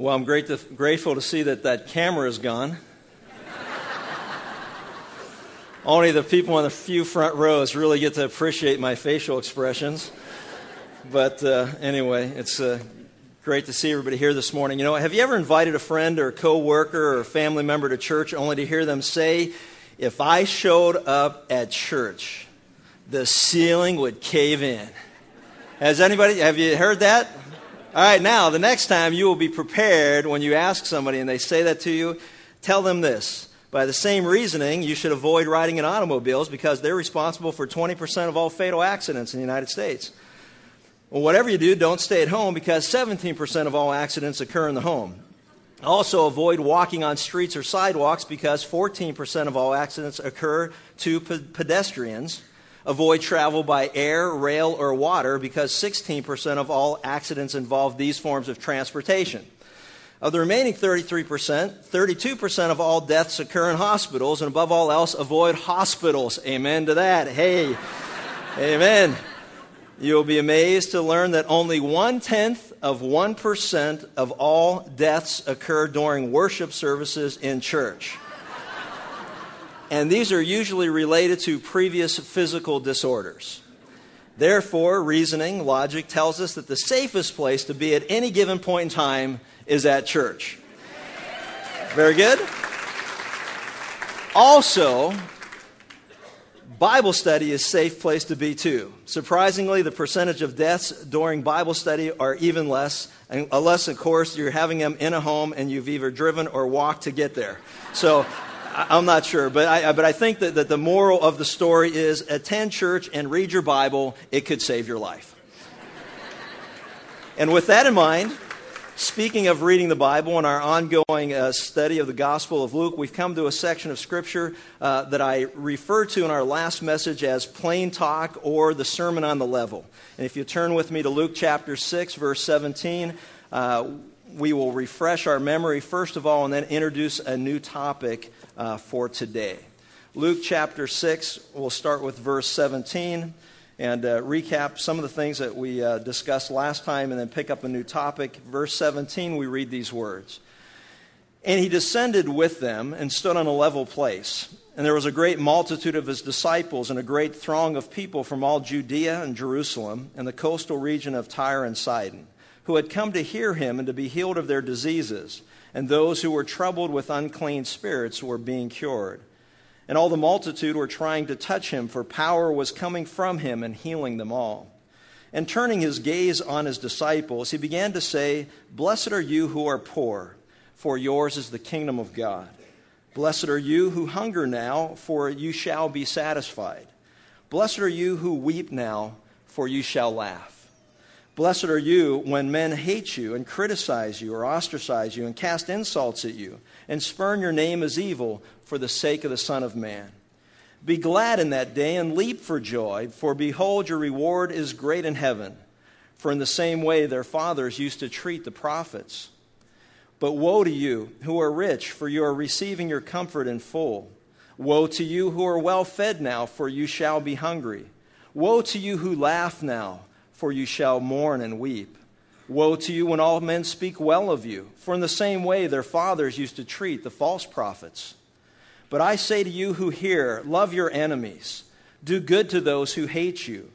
Well, I'm grateful to see that camera is gone. Only the people in the few front rows really get to appreciate my facial expressions. But anyway, it's great to see everybody here this morning. You know, have you ever invited a friend or a coworker or a family member to church only to hear them say, "If I showed up at church, the ceiling would cave in"? Have you heard that? All right, now, the next time you will be prepared when you ask somebody and they say that to you, tell them this. By the same reasoning, you should avoid riding in automobiles because they're responsible for 20% of all fatal accidents in the United States. Well, whatever you do, don't stay at home because 17% of all accidents occur in the home. Also, avoid walking on streets or sidewalks because 14% of all accidents occur to pedestrians. Avoid travel by air, rail, or water because 16% of all accidents involve these forms of transportation. Of the remaining 33%, 32% of all deaths occur in hospitals, and above all else, avoid hospitals. Amen to that. Hey, amen. You'll be amazed to learn that only 0.1% of all deaths occur during worship services in church. And these are usually related to previous physical disorders. Therefore, reasoning, logic tells us that the safest place to be at any given point in time is at church. Very good. Also, Bible study is a safe place to be too. Surprisingly, the percentage of deaths during Bible study are even less, unless, of course, you're having them in a home and you've either driven or walked to get there. So I'm not sure, but I think that the moral of the story is attend church and read your Bible. It could save your life. And with that in mind, speaking of reading the Bible and our ongoing study of the Gospel of Luke, we've come to a section of Scripture that I referred to in our last message as plain talk or the Sermon on the Level. And if you turn with me to Luke chapter 6, verse 17, we will refresh our memory first of all and then introduce a new topic for today. Luke chapter 6, we'll start with verse 17 and recap some of the things that we discussed last time and then pick up a new topic. Verse 17, we read these words. "And he descended with them and stood on a level place. And there was a great multitude of his disciples and a great throng of people from all Judea and Jerusalem and the coastal region of Tyre and Sidon, who had come to hear him and to be healed of their diseases. And those who were troubled with unclean spirits were being cured. And all the multitude were trying to touch him, for power was coming from him and healing them all. And turning his gaze on his disciples, he began to say, 'Blessed are you who are poor, for yours is the kingdom of God. Blessed are you who hunger now, for you shall be satisfied. Blessed are you who weep now, for you shall laugh. Blessed are you when men hate you and criticize you or ostracize you and cast insults at you and spurn your name as evil for the sake of the Son of Man. Be glad in that day and leap for joy, for behold, your reward is great in heaven. For in the same way their fathers used to treat the prophets. But woe to you who are rich, for you are receiving your comfort in full. Woe to you who are well fed now, for you shall be hungry. Woe to you who laugh now, for you shall mourn and weep. Woe to you when all men speak well of you, for in the same way their fathers used to treat the false prophets. But I say to you who hear, love your enemies, do good to those who hate you,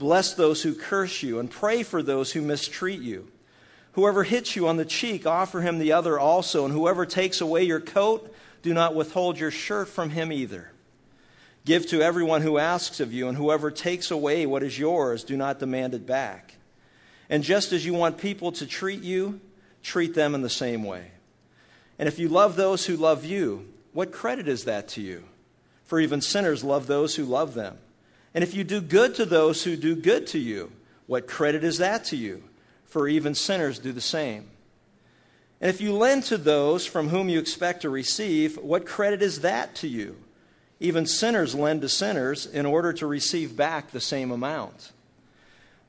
bless those who curse you, and pray for those who mistreat you. Whoever hits you on the cheek, offer him the other also, and whoever takes away your coat, do not withhold your shirt from him either. Give to everyone who asks of you, and whoever takes away what is yours, do not demand it back. And just as you want people to treat you, treat them in the same way. And if you love those who love you, what credit is that to you? For even sinners love those who love them. And if you do good to those who do good to you, what credit is that to you? For even sinners do the same. And if you lend to those from whom you expect to receive, what credit is that to you? Even sinners lend to sinners in order to receive back the same amount.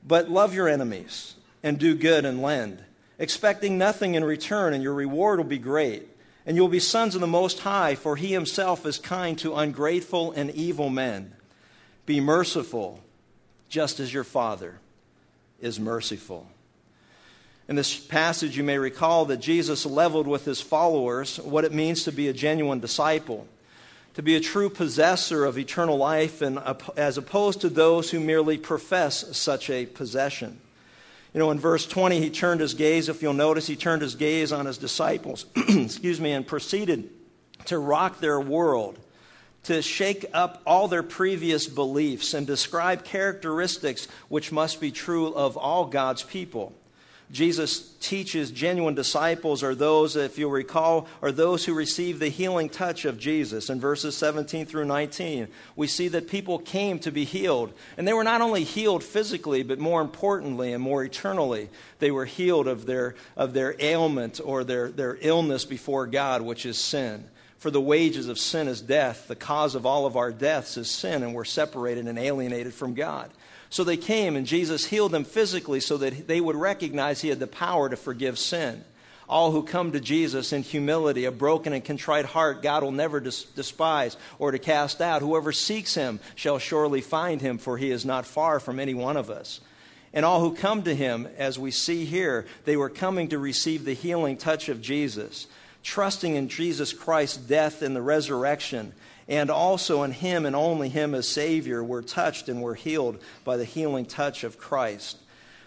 But love your enemies and do good and lend, expecting nothing in return, and your reward will be great. And you'll be sons of the Most High, for he himself is kind to ungrateful and evil men. Be merciful, just as your Father is merciful.'" In this passage, you may recall that Jesus leveled with his followers what it means to be a genuine disciple, to be a true possessor of eternal life, and as opposed to those who merely profess such a possession. You know, in verse 20, he turned his gaze, if you'll notice, he turned his gaze on his disciples, excuse me, and proceeded to rock their world, to shake up all their previous beliefs and describe characteristics which must be true of all God's people. Jesus teaches genuine disciples are those, if you'll recall, are those who receive the healing touch of Jesus. In verses 17 through 19, we see that people came to be healed. And they were not only healed physically, but more importantly and more eternally, they were healed of their ailment or their illness before God, which is sin. For the wages of sin is death. The cause of all of our deaths is sin, and we're separated and alienated from God. So they came, and Jesus healed them physically so that they would recognize he had the power to forgive sin. All who come to Jesus in humility, a broken and contrite heart, God will never despise or to cast out. Whoever seeks him shall surely find him, for he is not far from any one of us. And all who come to him, as we see here, they were coming to receive the healing touch of Jesus, trusting in Jesus Christ's death and the resurrection, and also in him and only him as Savior, we're touched and we're healed by the healing touch of Christ.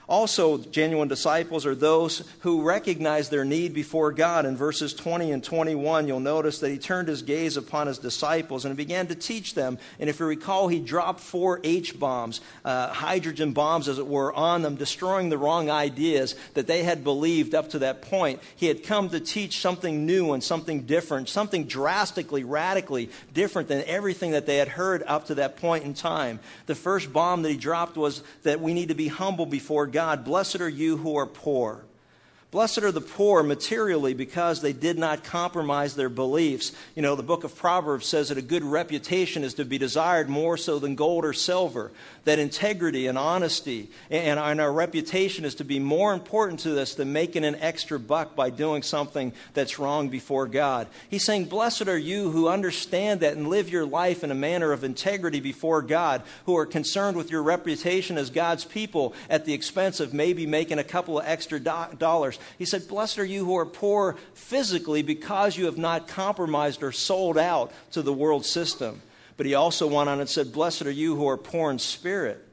Also, genuine disciples are those who recognize their need before God. In verses 20 and 21, you'll notice that he turned his gaze upon his disciples and began to teach them. And if you recall, he dropped 4 H-bombs, hydrogen bombs as it were, on them, destroying the wrong ideas that they had believed up to that point. He had come to teach something new and something different, something drastically, radically different than everything that they had heard up to that point in time. The first bomb that he dropped was that we need to be humble before God. Blessed are you who are poor. Blessed are the poor materially because they did not compromise their beliefs. You know, the book of Proverbs says that a good reputation is to be desired more so than gold or silver, that integrity and honesty and our reputation is to be more important to us than making an extra buck by doing something that's wrong before God. He's saying, blessed are you who understand that and live your life in a manner of integrity before God, who are concerned with your reputation as God's people at the expense of maybe making a couple of extra dollars. He said, blessed are you who are poor physically because you have not compromised or sold out to the world system. But he also went on and said, blessed are you who are poor in spirit.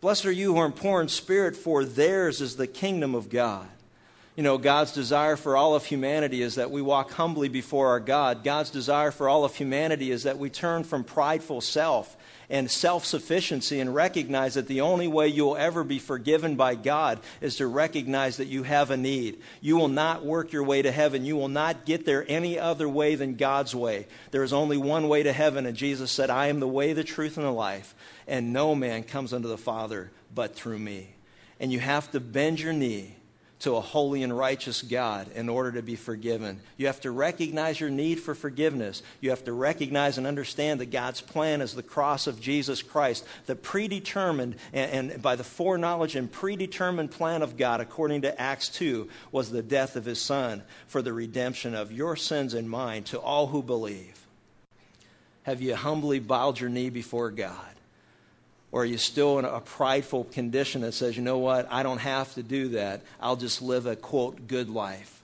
Blessed are you who are poor in spirit, for theirs is the kingdom of God. You know, God's desire for all of humanity is that we walk humbly before our God. God's desire for all of humanity is that we turn from prideful self and self-sufficiency and recognize that the only way you'll ever be forgiven by God is to recognize that you have a need. You will not work your way to heaven. You will not get there any other way than God's way. There is only one way to heaven, and Jesus said, I am the way, the truth, and the life, and no man comes unto the Father but through me. And you have to bend your knee to a holy and righteous God in order to be forgiven. You have to recognize your need for forgiveness. You have to recognize and understand that God's plan is the cross of Jesus Christ, the predetermined and by the foreknowledge and predetermined plan of God, according to Acts 2, was the death of his Son for the redemption of your sins and mine to all who believe. Have you humbly bowed your knee before God? Or are you still in a prideful condition that says, you know what, I don't have to do that. I'll just live a, quote, good life.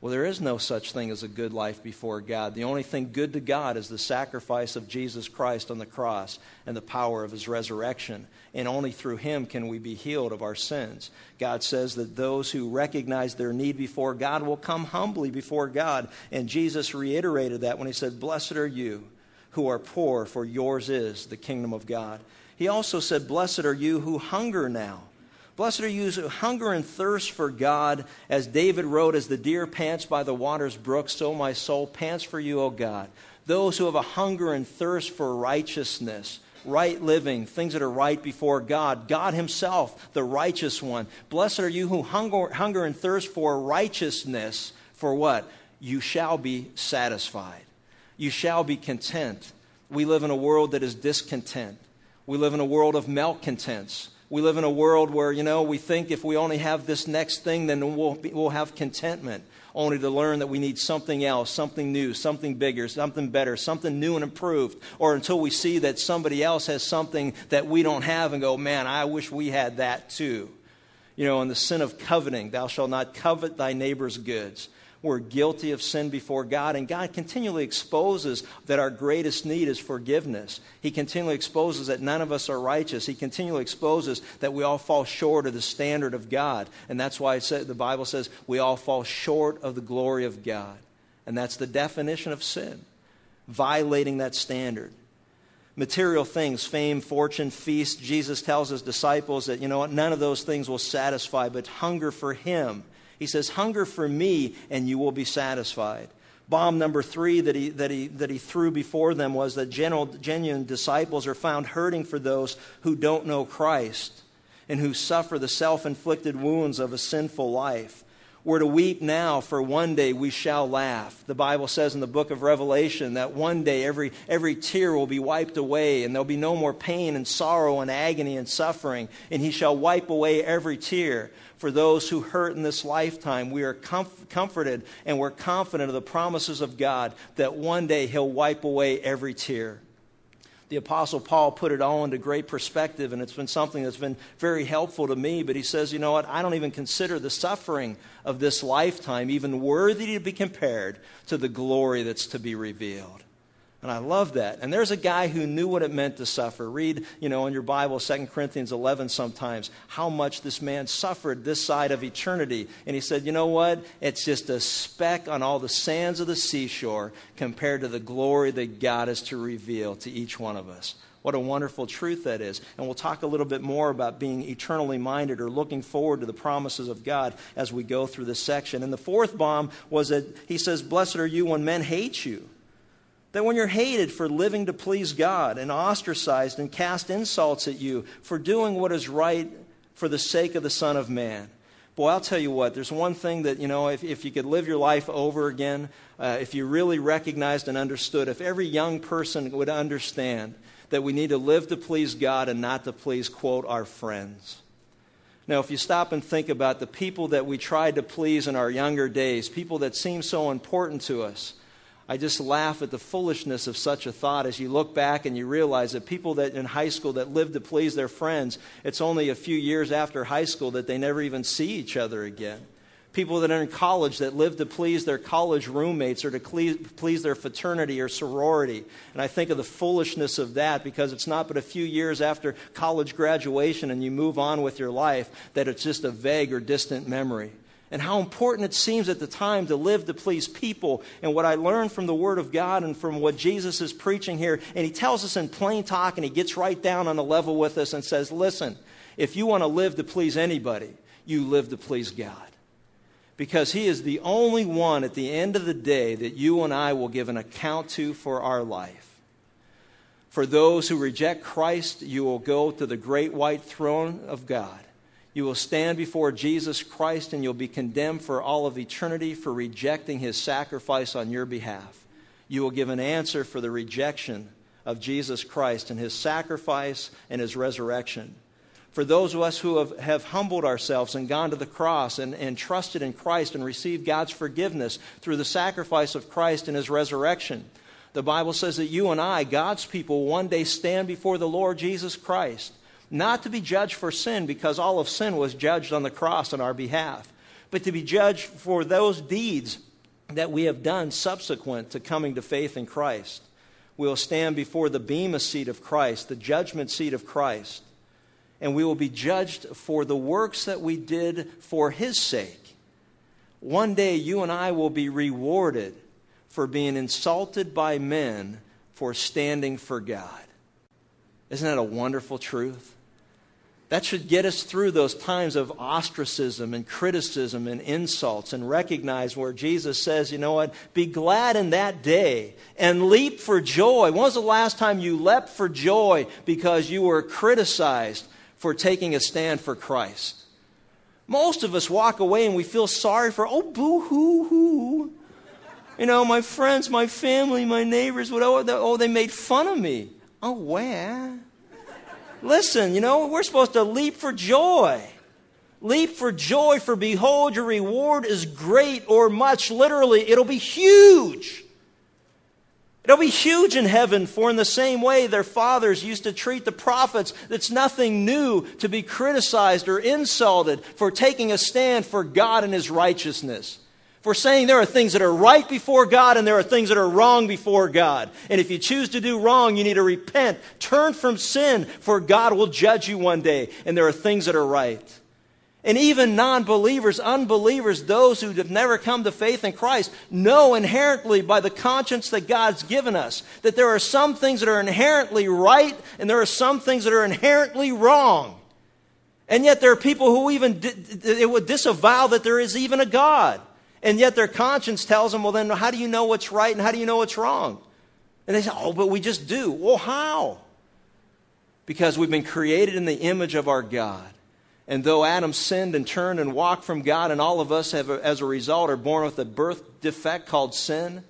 Well, there is no such thing as a good life before God. The only thing good to God is the sacrifice of Jesus Christ on the cross and the power of his resurrection. And only through him can we be healed of our sins. God says that those who recognize their need before God will come humbly before God. And Jesus reiterated that when he said, blessed are you who are poor, for yours is the kingdom of God. He also said, blessed are you who hunger now. Blessed are you who hunger and thirst for God. As David wrote, as the deer pants by the water's brook, so my soul pants for you, O God. Those who have a hunger and thirst for righteousness, right living, things that are right before God, God himself, the righteous one. Blessed are you who hunger and thirst for righteousness. For what? You shall be satisfied. You shall be content. We live in a world that is discontent. We live in a world of malcontents. We live in a world where, you know, we think if we only have this next thing, then we'll have contentment, only to learn that we need something else, something new, something bigger, something better, something new and improved, or until we see that somebody else has something that we don't have and go, man, I wish we had that too. on the sin of coveting. Thou shalt not covet thy neighbor's goods. We're guilty of sin before God, and God continually exposes that our greatest need is forgiveness. He continually exposes that none of us are righteous. He continually exposes that we all fall short of the standard of God, and that's why the Bible says we all fall short of the glory of God, and that's the definition of sin, violating that standard. Material things, fame, fortune, feast. Jesus tells his disciples that, none of those things will satisfy, but hunger for him. He says, hunger for me, and you will be satisfied. Bomb number three that he threw before them was that genuine disciples are found hurting for those who don't know Christ and who suffer the self-inflicted wounds of a sinful life. We're to weep now, for one day we shall laugh. The Bible says in the book of Revelation that one day every tear will be wiped away, and there'll be no more pain and sorrow and agony and suffering, and he shall wipe away every tear. For those who hurt in this lifetime, we are comforted and we're confident of the promises of God that one day he'll wipe away every tear. The Apostle Paul put it all into great perspective, and it's been something that's been very helpful to me. But he says, I don't even consider the suffering of this lifetime even worthy to be compared to the glory that's to be revealed. And I love that. And there's a guy who knew what it meant to suffer. Read, in your Bible, 2 Corinthians 11 sometimes, how much this man suffered this side of eternity. And he said, It's just a speck on all the sands of the seashore compared to the glory that God is to reveal to each one of us. What a wonderful truth that is. And we'll talk a little bit more about being eternally minded or looking forward to the promises of God as we go through this section. And the fourth bomb was that he says, blessed are you when men hate you. That when you're hated for living to please God and ostracized and cast insults at you for doing what is right for the sake of the Son of Man. Boy, I'll tell you what, there's one thing that, if you could live your life over again, if you really recognized and understood, if every young person would understand that we need to live to please God and not to please, quote, our friends. Now, if you stop and think about the people that we tried to please in our younger days, people that seem so important to us, I just laugh at the foolishness of such a thought as you look back and you realize that people that in high school that live to please their friends, it's only a few years after high school that they never even see each other again. People that are in college that live to please their college roommates or to please their fraternity or sorority. And I think of the foolishness of that because it's not but a few years after college graduation and you move on with your life that it's just a vague or distant memory. And how important it seems at the time to live to please people. And what I learned from the Word of God and from what Jesus is preaching here, and he tells us in plain talk, and he gets right down on the level with us and says, listen, if you want to live to please anybody, you live to please God. Because he is the only one at the end of the day that you and I will give an account to for our life. For those who reject Christ, you will go to the great white throne of God. You will stand before Jesus Christ and you'll be condemned for all of eternity for rejecting his sacrifice on your behalf. You will give an answer for the rejection of Jesus Christ and his sacrifice and his resurrection. For those of us who have humbled ourselves and gone to the cross and trusted in Christ and received God's forgiveness through the sacrifice of Christ and his resurrection, the Bible says that you and I, God's people, one day stand before the Lord Jesus Christ. Not to be judged for sin, because all of sin was judged on the cross on our behalf, but to be judged for those deeds that we have done subsequent to coming to faith in Christ. We will stand before the bema seat of Christ, the judgment seat of Christ, and we will be judged for the works that we did for his sake. One day you and I will be rewarded for being insulted by men for standing for God. Isn't that a wonderful truth? That should get us through those times of ostracism and criticism and insults and recognize where Jesus says, be glad in that day and leap for joy. When was the last time you leapt for joy because you were criticized for taking a stand for Christ? Most of us walk away and we feel sorry for, boo-hoo-hoo. My friends, my family, my neighbors, they made fun of me. Oh, well. Listen, we're supposed to leap for joy. Leap for joy, for behold, your reward is great or much. Literally, it'll be huge. It'll be huge in heaven, for in the same way their fathers used to treat the prophets. It's nothing new to be criticized or insulted for taking a stand for God and His righteousness. For saying there are things that are right before God and there are things that are wrong before God. And if you choose to do wrong, you need to repent. Turn from sin, for God will judge you one day. And there are things that are right. And even non-believers, unbelievers, those who have never come to faith in Christ, know inherently by the conscience that God's given us that there are some things that are inherently right and there are some things that are inherently wrong. And yet there are people who even it would disavow that there is even a God. And yet their conscience tells them, well, then how do you know what's right and how do you know what's wrong? And they say, oh, but we just do. Well, how? Because we've been created in the image of our God. And though Adam sinned and turned and walked from God, and all of us have, as a result, are born with a birth defect called sin,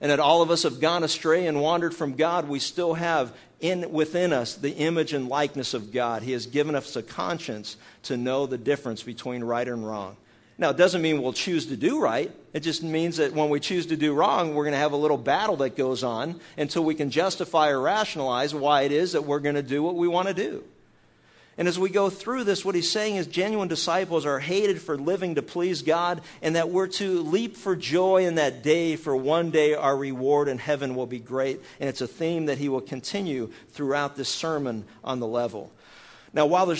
and that all of us have gone astray and wandered from God, we still have within us the image and likeness of God. He has given us a conscience to know the difference between right and wrong. Now, it doesn't mean we'll choose to do right. It just means that when we choose to do wrong, we're going to have a little battle that goes on until we can justify or rationalize why it is that we're going to do what we want to do. And as we go through this, what he's saying is genuine disciples are hated for living to please God, and that we're to leap for joy in that day, for one day our reward in heaven will be great. And it's a theme that he will continue throughout this sermon on the level. Now, while their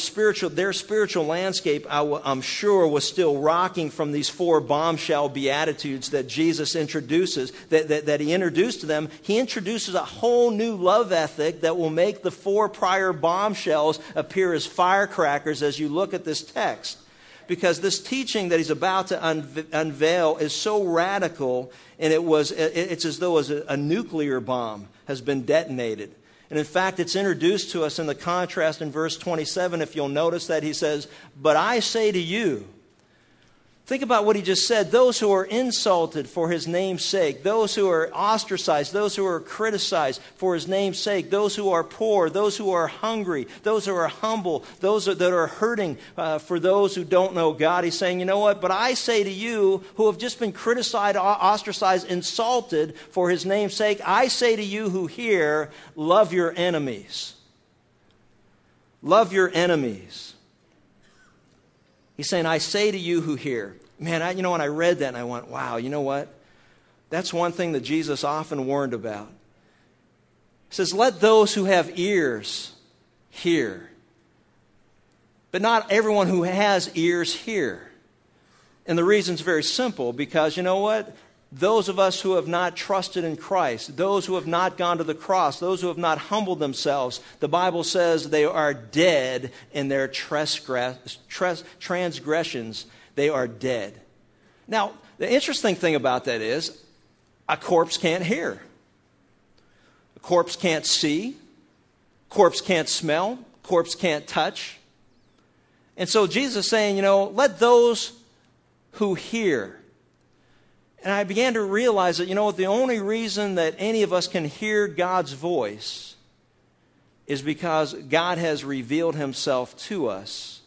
spiritual landscape, I'm sure, was still rocking from these four bombshell beatitudes that Jesus introduces, that he introduced to them, he introduces a whole new love ethic that will make the four prior bombshells appear as firecrackers as you look at this text. Because this teaching that he's about to unveil is so radical, and it's as though a nuclear bomb has been detonated. And in fact, it's introduced to us in the contrast in verse 27, if you'll notice that he says, but I say to you, think about what he just said, those who are insulted for his name's sake, those who are ostracized, those who are criticized for his name's sake, those who are poor, those who are hungry, those who are humble, those that are hurting for those who don't know God. He's saying, you know what, but I say to you who have just been criticized, ostracized, insulted for his name's sake, I say to you who hear, love your enemies. Love your enemies. He's saying, I say to you who hear. Man, when I read that and I went, wow, you know what? That's one thing that Jesus often warned about. He says, let those who have ears hear. But not everyone who has ears hear. And the reason's very simple, because you know what? Those of us who have not trusted in Christ, those who have not gone to the cross, those who have not humbled themselves, the Bible says they are dead in their transgressions. They are dead. Now, the interesting thing about that is a corpse can't hear. A corpse can't see. A corpse can't smell. A corpse can't touch. And so Jesus is saying, let those who hear. And I began to realize that, the only reason that any of us can hear God's voice is because God has revealed himself to us.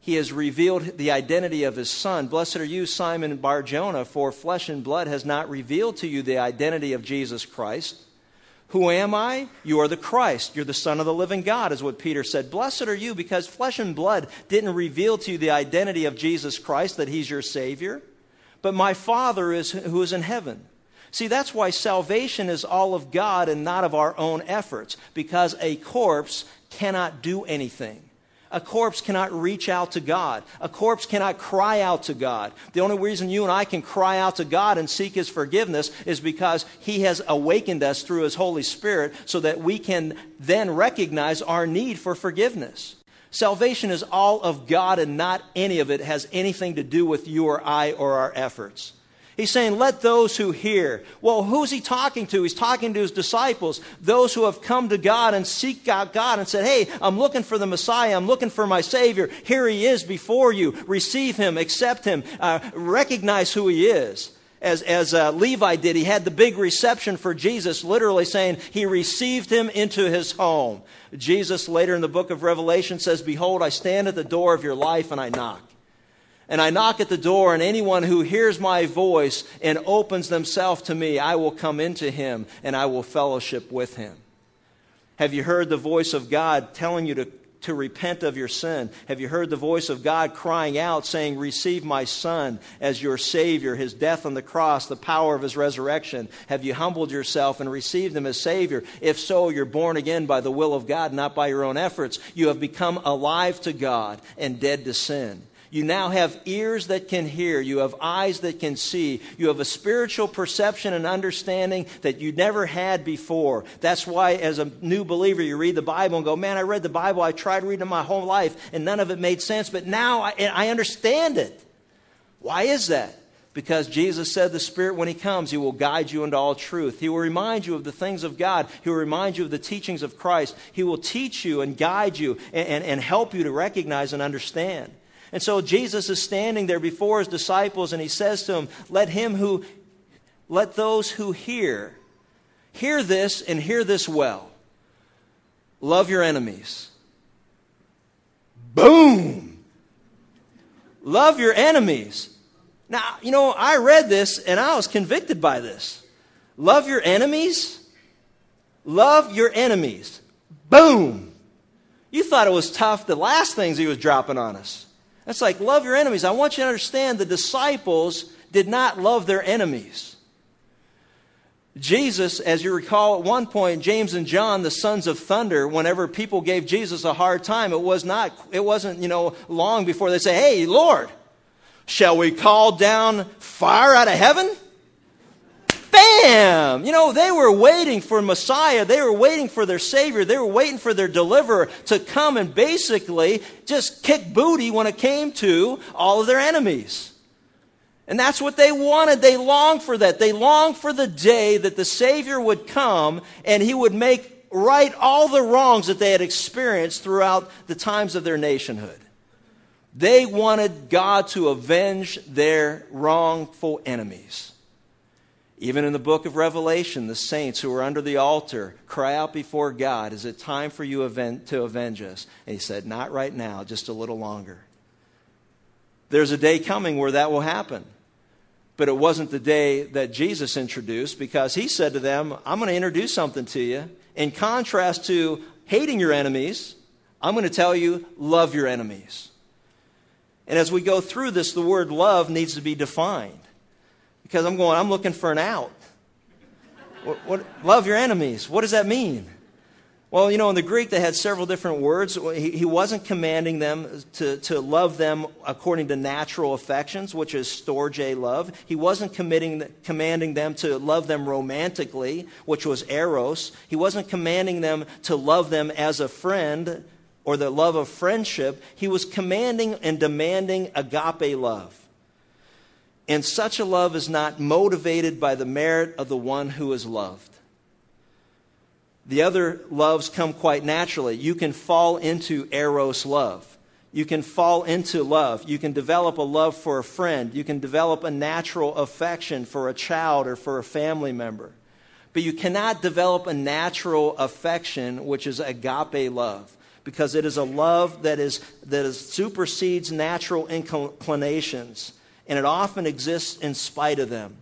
He has revealed the identity of his Son. Blessed are you, Simon Bar Jonah, for flesh and blood has not revealed to you the identity of Jesus Christ. Who am I? You are the Christ. You're the Son of the living God, is what Peter said. Blessed are you, because flesh and blood didn't reveal to you the identity of Jesus Christ, that he's your Savior. But my Father is who is in heaven. See, that's why salvation is all of God and not of our own efforts, because a corpse cannot do anything. A corpse cannot reach out to God. A corpse cannot cry out to God. The only reason you and I can cry out to God and seek his forgiveness is because he has awakened us through his Holy Spirit so that we can then recognize our need for forgiveness. Salvation is all of God, and not any of it has anything to do with you or I or our efforts. He's saying, let those who hear. Well, who's he talking to? He's talking to his disciples, those who have come to God and seek out God and said, hey, I'm looking for the Messiah. I'm looking for my Savior. Here he is before you. Receive him. Accept him. Recognize who he is. As Levi did, he had the big reception for Jesus, literally saying he received him into his home. Jesus later in the book of Revelation says, behold, I stand at the door of your life and I knock. And I knock at the door, and anyone who hears my voice and opens themselves to me, I will come into him and I will fellowship with him. Have you heard the voice of God telling you to repent of your sin? Have you heard the voice of God crying out, saying, receive my Son as your Savior, his death on the cross, the power of his resurrection? Have you humbled yourself and received him as Savior? If so, you're born again by the will of God, not by your own efforts. You have become alive to God and dead to sin. You now have ears that can hear. You have eyes that can see. You have a spiritual perception and understanding that you never had before. That's why as a new believer, you read the Bible and go, man, I read the Bible. I tried reading it my whole life, and none of it made sense. But now I understand it. Why is that? Because Jesus said the Spirit, when he comes, he will guide you into all truth. He will remind you of the things of God. He will remind you of the teachings of Christ. He will teach you and guide you and help you to recognize and understand. And so Jesus is standing there before his disciples, and he says to them, let those who hear, hear this and hear this well. Love your enemies. Boom! Love your enemies. Now, you know, I read this, and I was convicted by this. Love your enemies. Love your enemies. Boom! You thought it was tough, the last things he was dropping on us. It's like, love your enemies. I want you to understand the disciples did not love their enemies. Jesus, as you recall, at one point, James and John, the sons of thunder, whenever people gave Jesus a hard time, it wasn't, long before they say, hey, Lord, shall we call down fire out of heaven? Bam! They were waiting for Messiah. They were waiting for their Savior. They were waiting for their deliverer to come and basically just kick booty when it came to all of their enemies. And that's what they wanted. They longed for that. They longed for the day that the Savior would come and he would make right all the wrongs that they had experienced throughout the times of their nationhood. They wanted God to avenge their wrongful enemies. Even in the book of Revelation, the saints who are under the altar cry out before God, is it time for you to avenge us? And he said, not right now, just a little longer. There's a day coming where that will happen. But it wasn't the day that Jesus introduced, because he said to them, I'm going to introduce something to you. In contrast to hating your enemies, I'm going to tell you, love your enemies. And as we go through this, the word love needs to be defined. Because I'm looking for an out. Love your enemies. What does that mean? Well, in the Greek they had several different words. He wasn't commanding them to love them according to natural affections, which is storge love. He wasn't commanding them to love them romantically, which was eros. He wasn't commanding them to love them as a friend or the love of friendship. He was commanding and demanding agape love. And such a love is not motivated by the merit of the one who is loved. The other loves come quite naturally. You can fall into eros love. You can fall into love. You can develop a love for a friend. You can develop a natural affection for a child or for a family member. But you cannot develop a natural affection, which is agape love, because it is a love that supersedes natural inclinations. And it often exists in spite of them.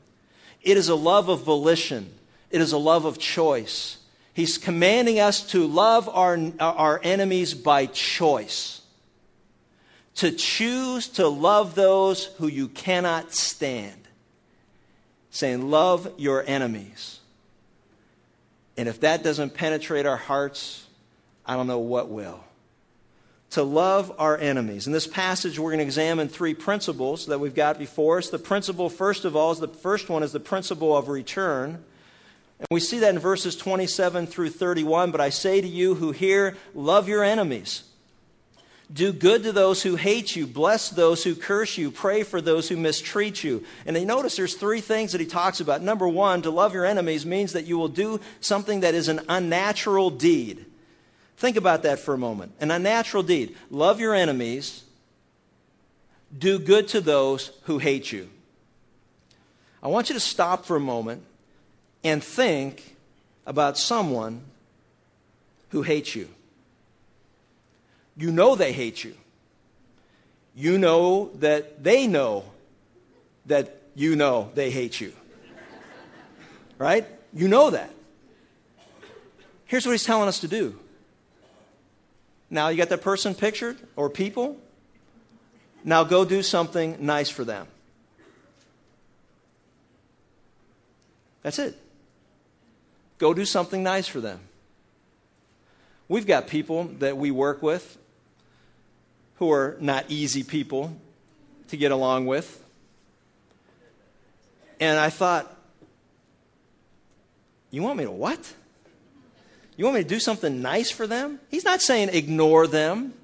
It is a love of volition. It is a love of choice. He's commanding us to love our enemies by choice. To choose to love those who you cannot stand. Saying, love your enemies. And if that doesn't penetrate our hearts, I don't know what will. To love our enemies. In this passage, we're going to examine three principles that we've got before us. The principle, first of all, is the principle of return. And we see that in verses 27 through 31. But I say to you who hear, love your enemies. Do good to those who hate you. Bless those who curse you. Pray for those who mistreat you. And you notice there's three things that he talks about. Number one, to love your enemies means that you will do something that is an unnatural deed. Think about that for a moment. An unnatural deed. Love your enemies. Do good to those who hate you. I want you to stop for a moment and think about someone who hates you. You know they hate you. you know that they know that you know they hate you. Right? You know that. Here's what he's telling us to do. Now you got that person pictured or people. Now go do something nice for them. That's it. Go do something nice for them. We've got people that we work with who are not easy people to get along with. And I thought, you want me to what? You want me to do something nice for them? He's not saying ignore them.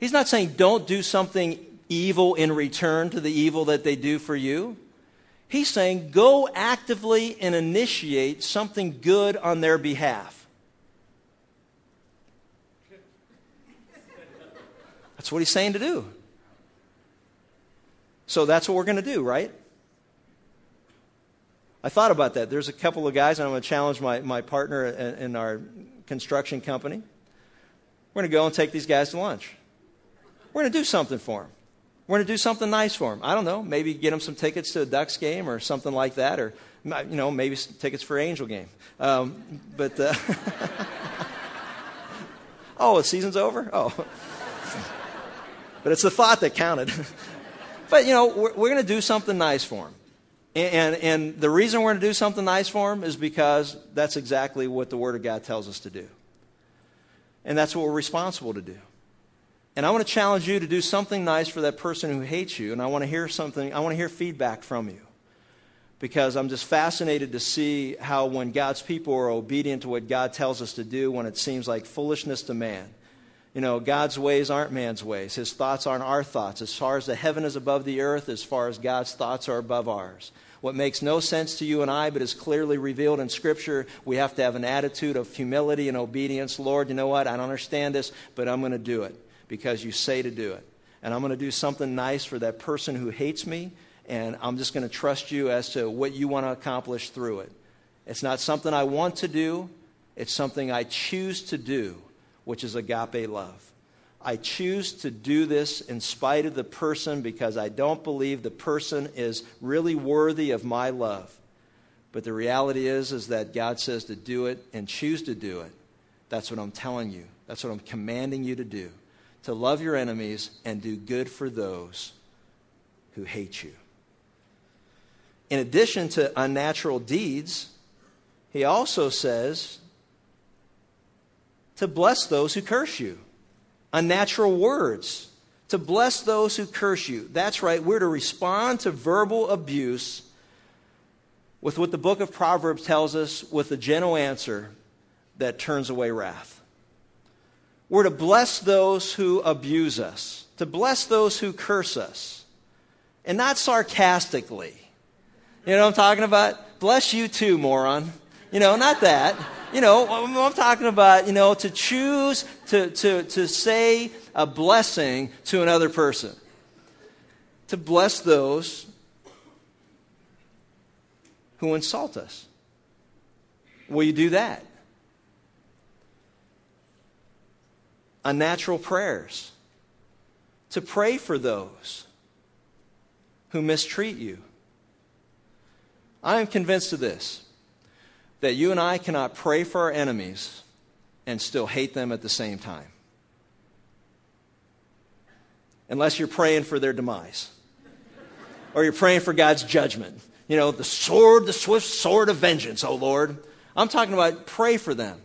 He's not saying don't do something evil in return to the evil that they do for you. He's saying go actively and initiate something good on their behalf. That's what he's saying to do. So that's what we're going to do, right? I thought about that. There's a couple of guys, and I'm going to challenge my partner in our construction company. We're going to go and take these guys to lunch. We're going to do something for them. We're going to do something nice for them. I don't know. Maybe get them some tickets to a Ducks game or something like that, or maybe some tickets for an Angel game. Oh, the season's over? Oh. But it's the thought that counted. But, we're going to do something nice for them. And the reason we're going to do something nice for them is because that's exactly what the Word of God tells us to do. And that's what we're responsible to do. And I want to challenge you to do something nice for that person who hates you. And I want to hear feedback from you. Because I'm just fascinated to see how when God's people are obedient to what God tells us to do when it seems like foolishness to man. God's ways aren't man's ways. His thoughts aren't our thoughts. As far as the heaven is above the earth, as far as God's thoughts are above ours. What makes no sense to you and I, but is clearly revealed in Scripture, we have to have an attitude of humility and obedience. Lord, you know what? I don't understand this, but I'm going to do it because you say to do it. And I'm going to do something nice for that person who hates me, and I'm just going to trust you as to what you want to accomplish through it. It's not something I want to do. It's something I choose to do, which is agape love. I choose to do this in spite of the person because I don't believe the person is really worthy of my love. But the reality is that God says to do it and choose to do it. That's what I'm telling you. That's what I'm commanding you to do. To love your enemies and do good for those who hate you. In addition to unnatural deeds, he also says to bless those who curse you. Unnatural words. To bless those who curse you. That's right. We're to respond to verbal abuse with what the book of Proverbs tells us, with a gentle answer that turns away wrath. We're to bless those who abuse us. To bless those who curse us. And not sarcastically. You know what I'm talking about? Bless you too, moron. Not that. I'm talking about, to choose to say a blessing to another person. To bless those who insult us. Will you do that? Unnatural prayers. To pray for those who mistreat you. I am convinced of this. That you and I cannot pray for our enemies and still hate them at the same time. Unless you're praying for their demise. Or you're praying for God's judgment. The swift sword of vengeance, O Lord. I'm talking about pray for them.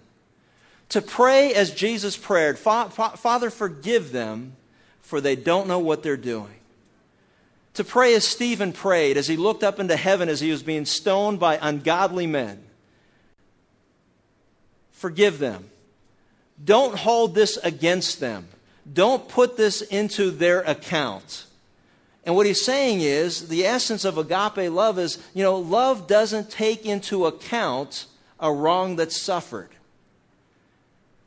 To pray as Jesus prayed, Father, forgive them, for they don't know what they're doing. To pray as Stephen prayed, as he looked up into heaven as he was being stoned by ungodly men. Forgive them. Don't hold this against them. Don't put this into their account. And what he's saying is, the essence of agape love is, love doesn't take into account a wrong that's suffered.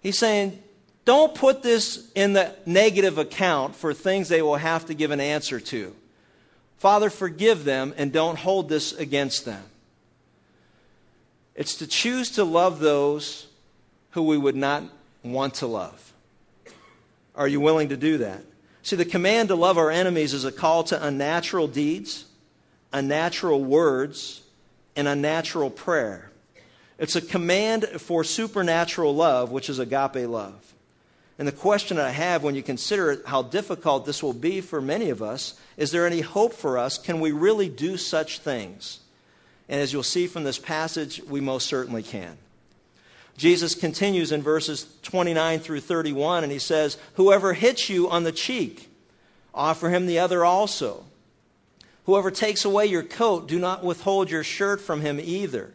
He's saying, don't put this in the negative account for things they will have to give an answer to. Father, forgive them and don't hold this against them. It's to choose to love those who we would not want to love. Are you willing to do that? See, the command to love our enemies is a call to unnatural deeds, unnatural words, and unnatural prayer. It's a command for supernatural love, which is agape love. And the question I have when you consider how difficult this will be for many of us, is there any hope for us? Can we really do such things? And as you'll see from this passage, we most certainly can. Jesus continues in verses 29 through 31, and he says, "Whoever hits you on the cheek, offer him the other also. Whoever takes away your coat, do not withhold your shirt from him either.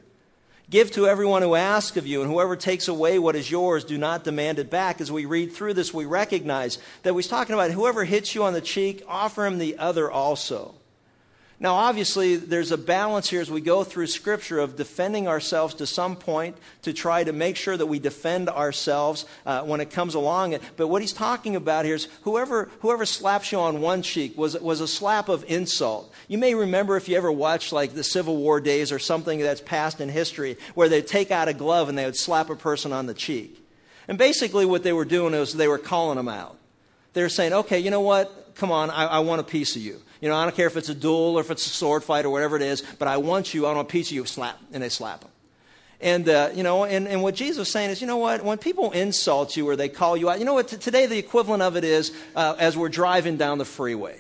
Give to everyone who asks of you, and whoever takes away what is yours, do not demand it back." As we read through this, we recognize that he's talking about whoever hits you on the cheek, offer him the other also. Now, obviously, there's a balance here as we go through Scripture of defending ourselves to some point to try to make sure that we defend ourselves when it comes along. But what he's talking about here is whoever slaps you on one cheek was a slap of insult. You may remember if you ever watched like the Civil War days or something that's past in history where they'd take out a glove and they would slap a person on the cheek. And basically what they were doing is they were calling them out. They were saying, okay, you know what? Come on, I want a piece of you. You know, I don't care if it's a duel or if it's a sword fight or whatever it is, but I want you, I want a piece of you, slap, and they slap them. And, you know, and what Jesus is saying is, you know what, when people insult you or they call you out, you know what, today the equivalent of it is as we're driving down the freeway.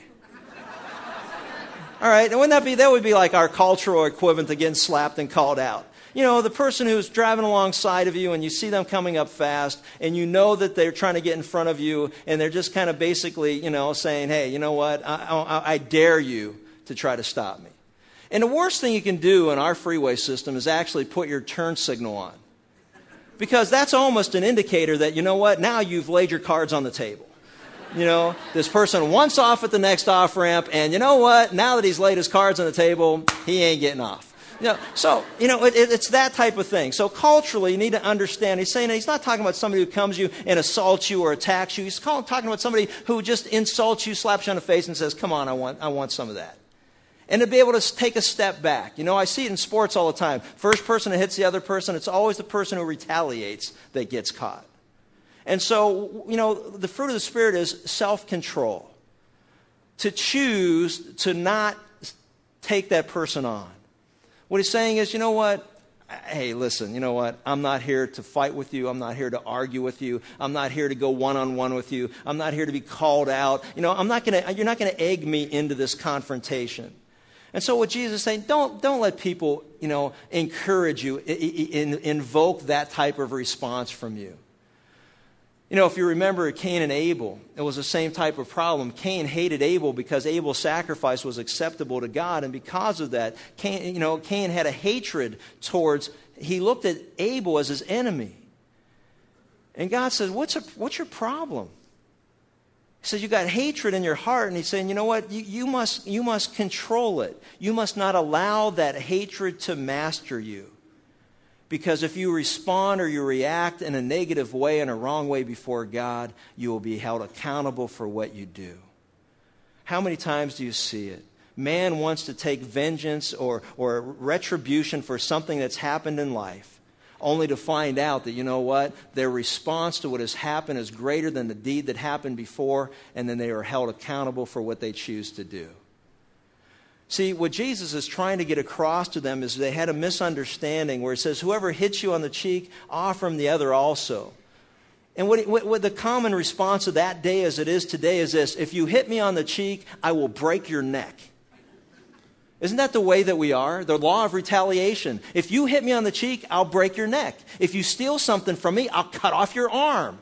All right, and wouldn't that be, that would be like our cultural equivalent to getting slapped and called out. You know, the person who's driving alongside of you and you see them coming up fast and you know that they're trying to get in front of you and they're just kind of basically, you know, saying, hey, you know what, I dare you to try to stop me. And the worst thing you can do in our freeway system is actually put your turn signal on, because that's almost an indicator that, you know what, now you've laid your cards on the table. You know, this person wants off at the next off-ramp and you know what, now that he's laid his cards on the table, he ain't getting off. You know, so, you know, it's that type of thing. So culturally, you need to understand. He's saying he's not talking about somebody who comes to you and assaults you or attacks you. He's talking about somebody who just insults you, slaps you on the face and says, come on, I want some of that. And to be able to take a step back. You know, I see it in sports all the time. First person that hits the other person, it's always the person who retaliates that gets caught. And so, you know, the fruit of the Spirit is self-control. To choose to not take that person on. What he's saying is, you know what, hey, listen, you know what, I'm not here to fight with you. I'm not here to argue with you. I'm not here to go one-on-one with you. I'm not here to be called out. You know, you're not going to egg me into this confrontation. And so what Jesus is saying, don't let people, you know, encourage you, invoke that type of response from you. You know, if you remember Cain and Abel, it was the same type of problem. Cain hated Abel because Abel's sacrifice was acceptable to God. And because of that, Cain had a hatred towards, he looked at Abel as his enemy. And God says, what's your problem? He says, you got hatred in your heart. And he's saying, you know what? You must control it. You must not allow that hatred to master you. Because if you respond or you react in a negative way, in a wrong way before God, you will be held accountable for what you do. How many times do you see it? Man wants to take vengeance or retribution for something that's happened in life, only to find out that, you know what, their response to what has happened is greater than the deed that happened before, and then they are held accountable for what they choose to do. See, what Jesus is trying to get across to them is they had a misunderstanding where it says, whoever hits you on the cheek, offer him the other also. And what the common response of that day as it is today is this, if you hit me on the cheek, I will break your neck. Isn't that the way that we are? The law of retaliation. If you hit me on the cheek, I'll break your neck. If you steal something from me, I'll cut off your arm.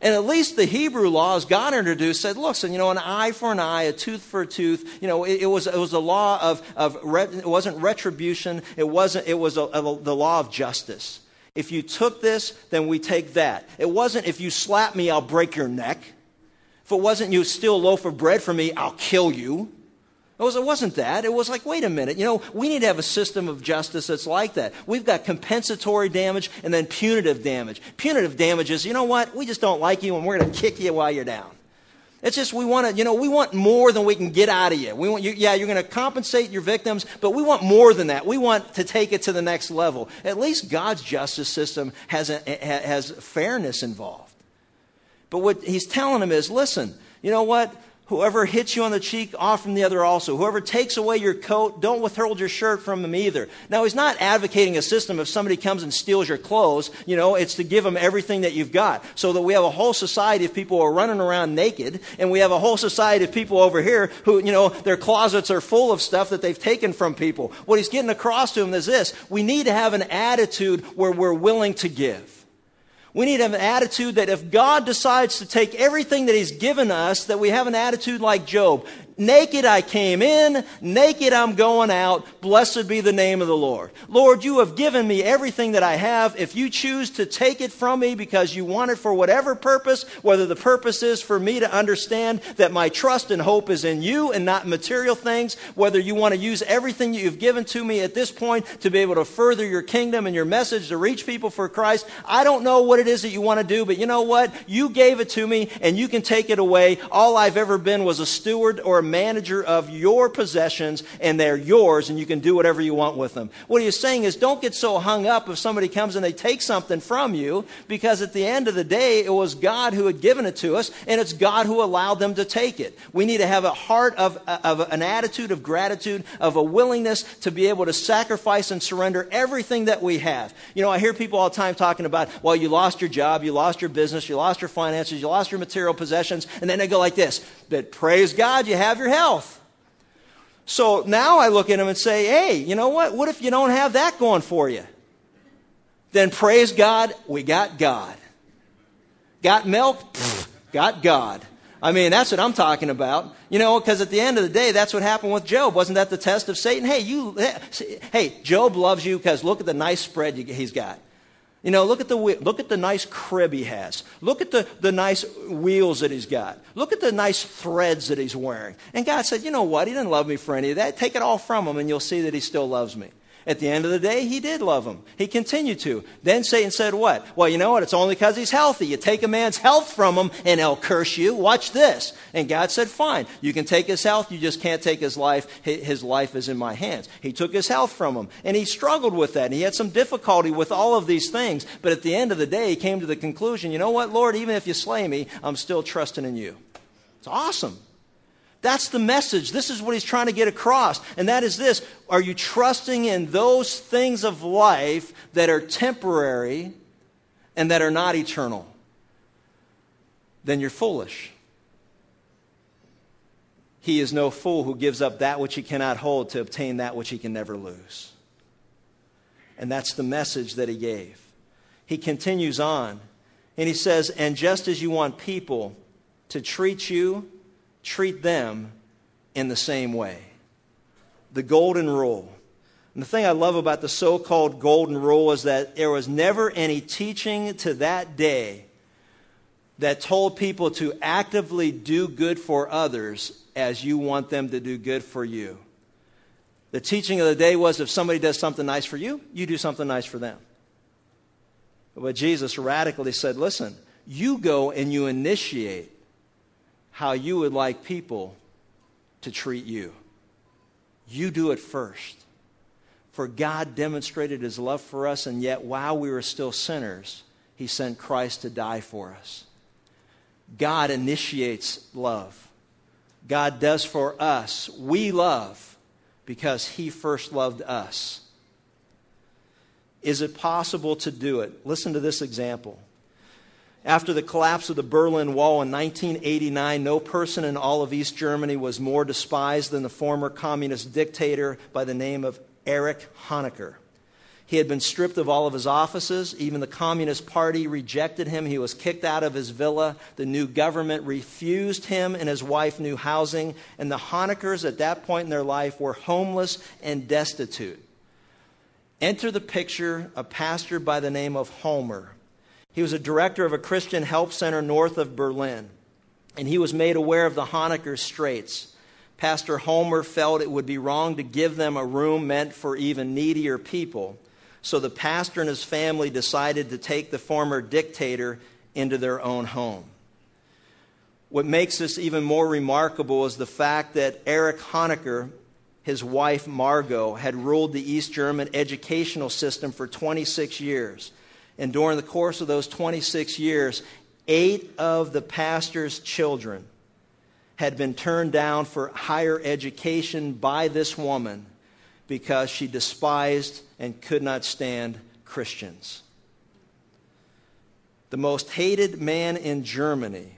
And at least the Hebrew laws God introduced said, look, so, you know, an eye for an eye, a tooth for a tooth. You know, it was the law it wasn't retribution. It was the law of justice. If you took this, then we take that. It wasn't if you slap me, I'll break your neck. If it wasn't you steal a loaf of bread from me, I'll kill you. It wasn't that. It was like, wait a minute. You know, we need to have a system of justice that's like that. We've got compensatory damage and then punitive damage. Punitive damage is, you know what? We just don't like you and we're going to kick you while you're down. It's just we want more than we can get out of you. We want you, yeah, you're going to compensate your victims, but we want more than that. We want to take it to the next level. At least God's justice system has fairness involved. But what he's telling him is, listen, you know what? Whoever hits you on the cheek, offer him the other also. Whoever takes away your coat, don't withhold your shirt from him either. Now, he's not advocating a system if somebody comes and steals your clothes, you know, it's to give them everything that you've got. So that we have a whole society of people who are running around naked, and we have a whole society of people over here who, you know, their closets are full of stuff that they've taken from people. What he's getting across to them is this: we need to have an attitude where we're willing to give. We need to have an attitude that if God decides to take everything that he's given us, that we have an attitude like Job. Naked I came in, naked I'm going out, blessed be the name of the Lord. Lord, you have given me everything that I have. If you choose to take it from me because you want it for whatever purpose, whether the purpose is for me to understand that my trust and hope is in you and not material things, whether you want to use everything that you've given to me at this point to be able to further your kingdom and your message to reach people for Christ, I don't know what it is that you want to do, but you know what? You gave it to me and you can take it away. All I've ever been was a steward or a manager of your possessions, and they're yours, and you can do whatever you want with them. What he's saying is, don't get so hung up if somebody comes and they take something from you, because at the end of the day, it was God who had given it to us, and it's God who allowed them to take it. We need to have a heart of an attitude of gratitude, of a willingness to be able to sacrifice and surrender everything that we have. You know, I hear people all the time talking about, well, you lost your job, you lost your business, you lost your finances, you lost your material possessions, and then they go like this, but praise God, you have your health. So now I look at him and say, hey, you know what? What if you don't have that going for you? Then praise God, we got God. Got milk? Pfft, got God. I mean, that's what I'm talking about. You know, because at the end of the day, that's what happened with Job. Wasn't that the test of Satan? Hey, Job loves you because look at the nice spread he's got. You know, look at the nice crib he has. Look at the nice wheels that he's got. Look at the nice threads that he's wearing. And God said, you know what? He didn't love me for any of that. Take it all from him and you'll see that he still loves me. At the end of the day, he did love him. He continued to. Then Satan said what? Well, you know what? It's only because he's healthy. You take a man's health from him and he'll curse you. Watch this. And God said, fine. You can take his health. You just can't take his life. His life is in my hands. He took his health from him. And he struggled with that. And he had some difficulty with all of these things. But at the end of the day, he came to the conclusion, you know what, Lord? Even if you slay me, I'm still trusting in you. It's awesome. That's the message. This is what he's trying to get across. And that is this. Are you trusting in those things of life that are temporary and that are not eternal? Then you're foolish. He is no fool who gives up that which he cannot hold to obtain that which he can never lose. And that's the message that he gave. He continues on. And he says, and just as you want people to treat you, treat them in the same way. The golden rule. And the thing I love about the so-called golden rule is that there was never any teaching to that day that told people to actively do good for others as you want them to do good for you. The teaching of the day was if somebody does something nice for you, you do something nice for them. But Jesus radically said, listen, you go and you initiate how you would like people to treat you. You do it first. For God demonstrated his love for us, and yet while we were still sinners, he sent Christ to die for us. God initiates love. God does for us. We love because he first loved us. Is it possible to do it? Listen to this example. After the collapse of the Berlin Wall in 1989, no person in all of East Germany was more despised than the former communist dictator by the name of Erich Honecker. He had been stripped of all of his offices. Even the Communist Party rejected him. He was kicked out of his villa. The new government refused him and his wife new housing. And the Honeckers at that point in their life were homeless and destitute. Enter the picture a pastor by the name of Homer. He was a director of a Christian help center north of Berlin, and he was made aware of the Honecker straits. Pastor Homer felt it would be wrong to give them a room meant for even needier people, so the pastor and his family decided to take the former dictator into their own home. What makes this even more remarkable is the fact that Erich Honecker, his wife Margot, had ruled the East German educational system for 26 years. And during the course of those 26 years, 8 of the pastor's children had been turned down for higher education by this woman because she despised and could not stand Christians. The most hated man in Germany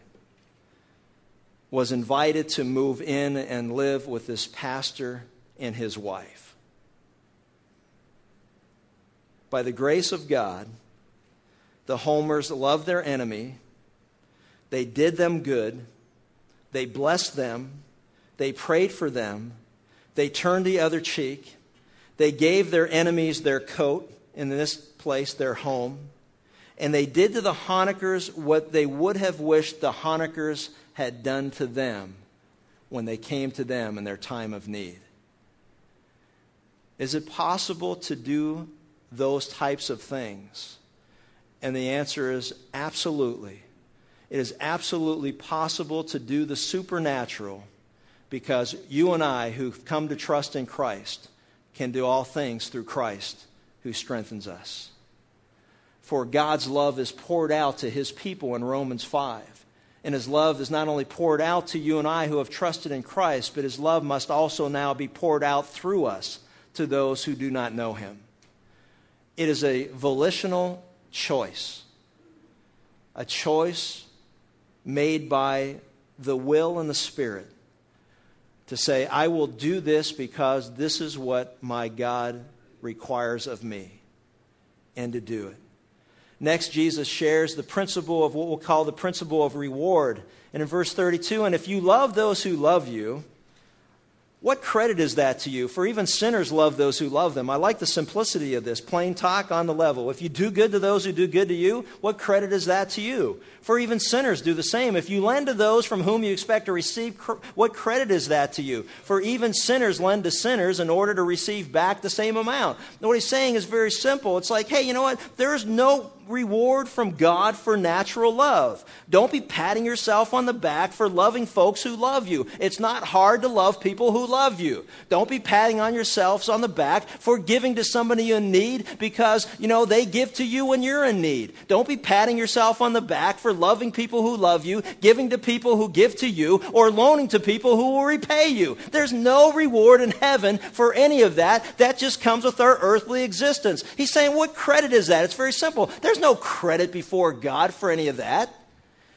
was invited to move in and live with this pastor and his wife. By the grace of God, the Homers loved their enemy. They did them good. They blessed them. They prayed for them. They turned the other cheek. They gave their enemies their coat, in this place, their home. And they did to the Honeckers what they would have wished the Honeckers had done to them when they came to them in their time of need. Is it possible to do those types of things? And the answer is absolutely. It is absolutely possible to do the supernatural because you and I who've come to trust in Christ can do all things through Christ who strengthens us. For God's love is poured out to his people in Romans 5. And his love is not only poured out to you and I who have trusted in Christ, but his love must also now be poured out through us to those who do not know him. It is a volitional choice. A choice made by the will and the Spirit to say, I will do this because this is what my God requires of me, and to do it. Next, Jesus shares the principle of what we'll call the principle of reward. And in verse 32, and if you love those who love you, what credit is that to you? For even sinners love those who love them. I like the simplicity of this, plain talk on the level. If you do good to those who do good to you, what credit is that to you? For even sinners do the same. If you lend to those from whom you expect to receive, what credit is that to you? For even sinners lend to sinners in order to receive back the same amount. Now, what he's saying is very simple. It's like, hey, you know what? There is no reward from God for natural love. Don't be patting yourself on the back for loving folks who love you. It's not hard to love people who love you. Don't be patting on yourselves on the back for giving to somebody in need because, you know, they give to you when you're in need. Don't be patting yourself on the back for loving people who love you, giving to people who give to you, or loaning to people who will repay you. There's no reward in heaven for any of that. That just comes with our earthly existence. He's saying, what credit is that? It's very simple. There's no credit before God for any of that.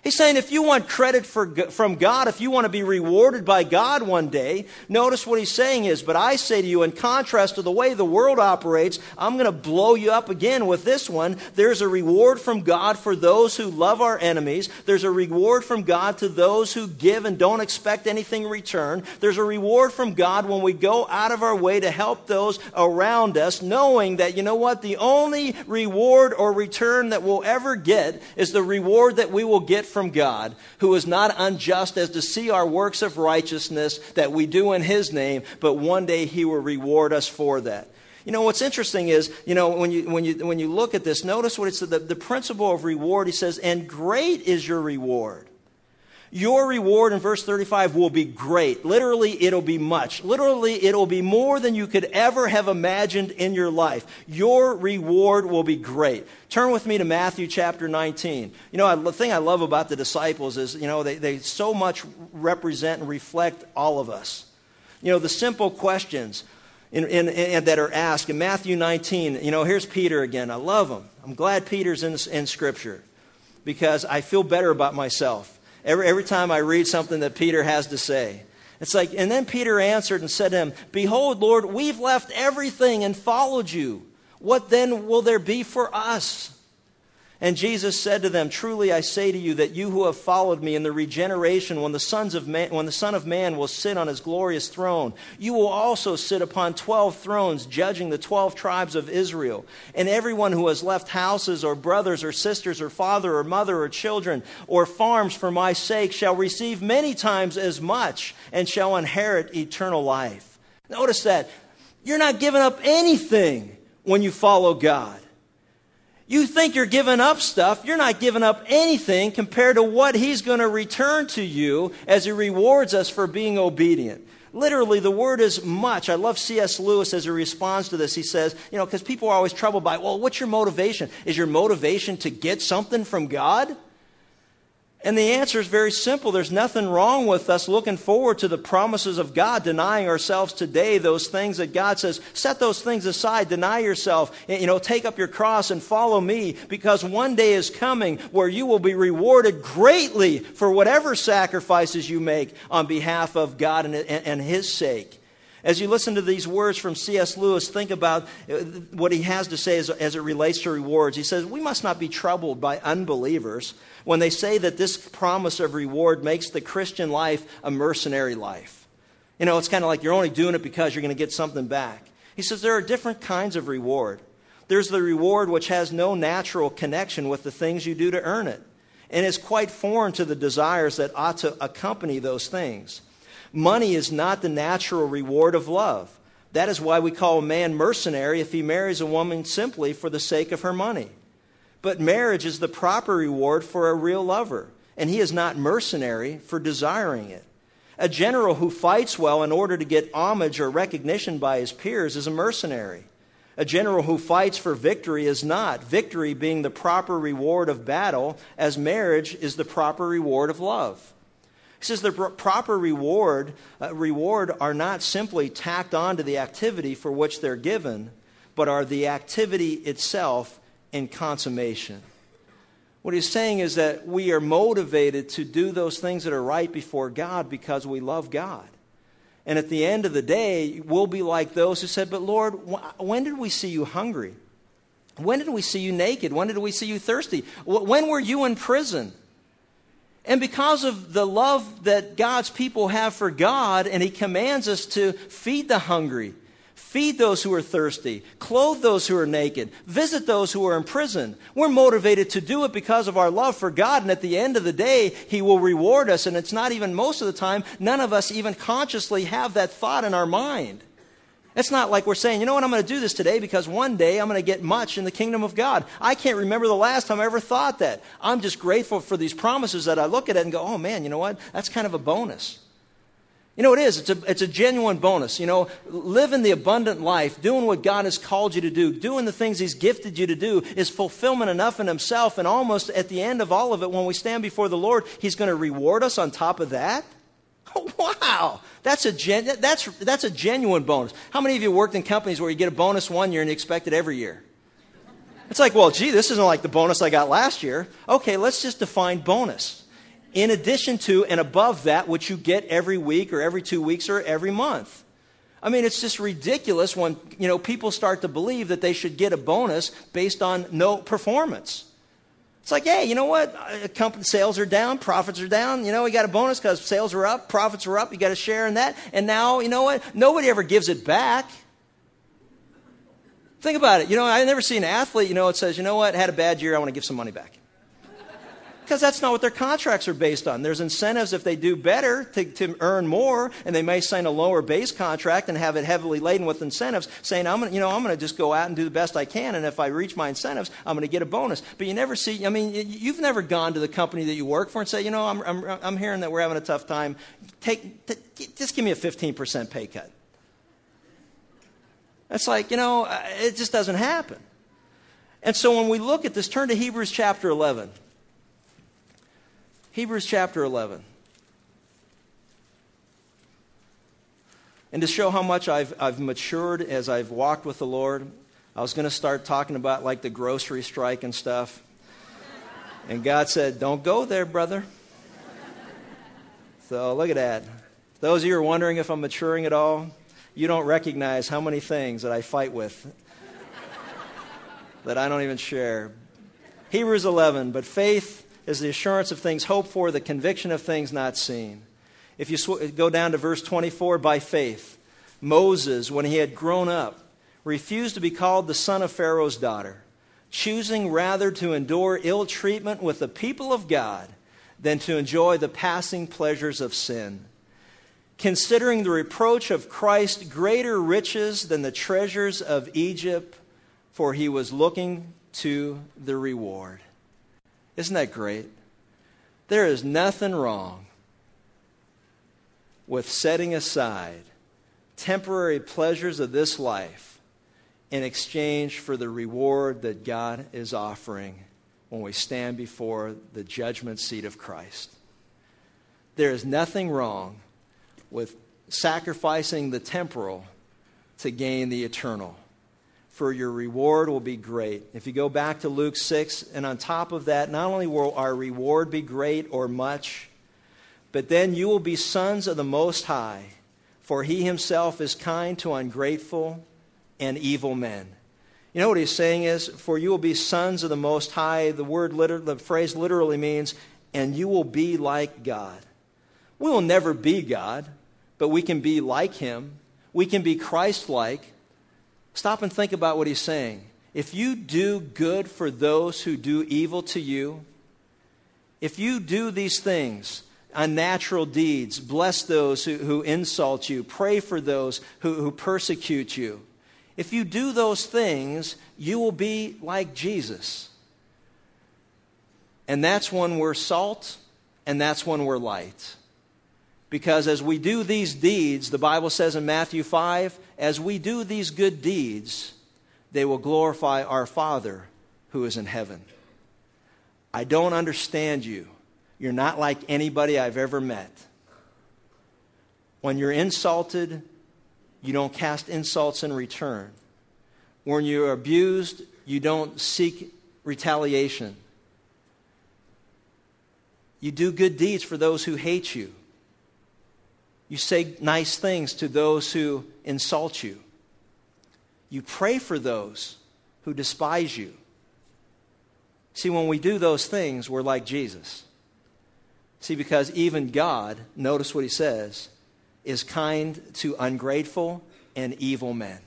He's saying if you want credit from God, if you want to be rewarded by God one day, notice what he's saying is, but I say to you, in contrast to the way the world operates, I'm going to blow you up again with this one. There's a reward from God for those who love our enemies. There's a reward from God to those who give and don't expect anything in return. There's a reward from God when we go out of our way to help those around us, knowing that, you know what, the only reward or return that we'll ever get is the reward that we will get from God, who is not unjust as to see our works of righteousness that we do in his name, but one day he will reward us for that. You know, what's interesting is, you know, when you look at this, notice what it's the principle of reward. He says, and great is your reward. Your reward in verse 35 will be great. Literally, it'll be much. Literally, it'll be more than you could ever have imagined in your life. Your reward will be great. Turn with me to Matthew chapter 19. You know, the thing I love about the disciples is, you know, they so much represent and reflect all of us. You know, the simple questions that are asked in Matthew 19. You know, here's Peter again. I love him. I'm glad Peter's in Scripture because I feel better about myself every time I read something that Peter has to say. It's like, and then Peter answered and said to him, behold, Lord, we've left everything and followed you. What then will there be for us? And Jesus said to them, truly I say to you that you who have followed me in the regeneration, when the Son of Man will sit on his glorious throne, you will also sit upon 12 thrones, judging the 12 tribes of Israel. And everyone who has left houses or brothers or sisters or father or mother or children or farms for my sake shall receive many times as much and shall inherit eternal life. Notice that. You're not giving up anything when you follow God. You think you're giving up stuff. You're not giving up anything compared to what he's going to return to you as he rewards us for being obedient. Literally, the word is much. I love C.S. Lewis as he responds to this. He says, you know, because people are always troubled by, well, what's your motivation? Is your motivation to get something from God? And the answer is very simple. There's nothing wrong with us looking forward to the promises of God, denying ourselves today those things that God says, set those things aside, deny yourself, take up your cross and follow me, because one day is coming where you will be rewarded greatly for whatever sacrifices you make on behalf of God and His sake. As you listen to these words from C.S. Lewis, think about what he has to say as it relates to rewards. He says, we must not be troubled by unbelievers when they say that this promise of reward makes the Christian life a mercenary life. It's kind of like you're only doing it because you're going to get something back. He says there are different kinds of reward. There's the reward which has no natural connection with the things you do to earn it, and is quite foreign to the desires that ought to accompany those things. Money is not the natural reward of love. That is why we call a man mercenary if he marries a woman simply for the sake of her money. But marriage is the proper reward for a real lover, and he is not mercenary for desiring it. A general who fights well in order to get homage or recognition by his peers is a mercenary. A general who fights for victory is not, victory being the proper reward of battle, as marriage is the proper reward of love. He says the proper reward are not simply tacked on to the activity for which they're given, but are the activity itself in consummation. What he's saying is that we are motivated to do those things that are right before God because we love God. And at the end of the day, we'll be like those who said, but Lord, when did we see you hungry? When did we see you naked? When did we see you thirsty? When were you in prison? And because of the love that God's people have for God, and He commands us to feed the hungry, feed those who are thirsty, clothe those who are naked, visit those who are in prison, we're motivated to do it because of our love for God. And at the end of the day, He will reward us. And it's not even most of the time, none of us even consciously have that thought in our mind. It's not like we're saying, you know what, I'm going to do this today because one day I'm going to get much in the kingdom of God. I can't remember the last time I ever thought that. I'm just grateful for these promises that I look at it and go, oh man, you know what, that's kind of a bonus. It is. It's a genuine bonus. Living the abundant life, doing what God has called you to do, doing the things He's gifted you to do is fulfillment enough in Himself. And almost at the end of all of it, when we stand before the Lord, He's going to reward us on top of that. Oh, wow, that's a genuine bonus. How many of you worked in companies where you get a bonus one year and you expect it every year? It's like, well, gee, this isn't like the bonus I got last year. Okay, let's just define bonus. In addition to and above that which you get every week or every 2 weeks or every month. I mean, it's just ridiculous when, people start to believe that they should get a bonus based on no performance. It's like, hey, you know what? Company sales are down, profits are down. We got a bonus because sales were up, profits were up. You got a share in that. And now, you know what? Nobody ever gives it back. Think about it. I never see an athlete, it says, you know what? Had a bad year. I want to give some money back. Because that's not what their contracts are based on. There's incentives if they do better to earn more, and they may sign a lower base contract and have it heavily laden with incentives, saying, I'm going to just go out and do the best I can, and if I reach my incentives, I'm going to get a bonus. But you never see, you've never gone to the company that you work for and say, I'm hearing that we're having a tough time. Just give me a 15% pay cut. It's like, it just doesn't happen. And so when we look at this, turn to Hebrews chapter 11. Hebrews chapter 11. And to show how much I've matured as I've walked with the Lord, I was going to start talking about like the grocery strike and stuff. And God said, don't go there, brother. So look at that. Those of you who are wondering if I'm maturing at all, you don't recognize how many things that I fight with that I don't even share. Hebrews 11, but faith is the assurance of things hoped for, the conviction of things not seen. If you go down to verse 24, by faith, Moses, when he had grown up, refused to be called the son of Pharaoh's daughter, choosing rather to endure ill treatment with the people of God than to enjoy the passing pleasures of sin, considering the reproach of Christ greater riches than the treasures of Egypt, for he was looking to the reward. Isn't that great? There is nothing wrong with setting aside temporary pleasures of this life in exchange for the reward that God is offering when we stand before the judgment seat of Christ. There is nothing wrong with sacrificing the temporal to gain the eternal, for your reward will be great. If you go back to Luke 6, and on top of that, not only will our reward be great or much, but then you will be sons of the Most High, for He Himself is kind to ungrateful and evil men. You know what He's saying is, for you will be sons of the Most High. The phrase literally means, and you will be like God. We will never be God, but we can be like Him. We can be Christ-like. Stop and think about what He's saying. If you do good for those who do evil to you, if you do these things, unnatural deeds, bless those who insult you, pray for those who persecute you, if you do those things, you will be like Jesus. And that's when we're salt, and that's when we're light. Because as we do these deeds, the Bible says in Matthew 5, as we do these good deeds, they will glorify our Father who is in heaven. I don't understand you. You're not like anybody I've ever met. When you're insulted, you don't cast insults in return. When you're abused, you don't seek retaliation. You do good deeds for those who hate you. You say nice things to those who insult you. You pray for those who despise you. See, when we do those things, we're like Jesus. See, because even God, notice what He says, is kind to ungrateful and evil men.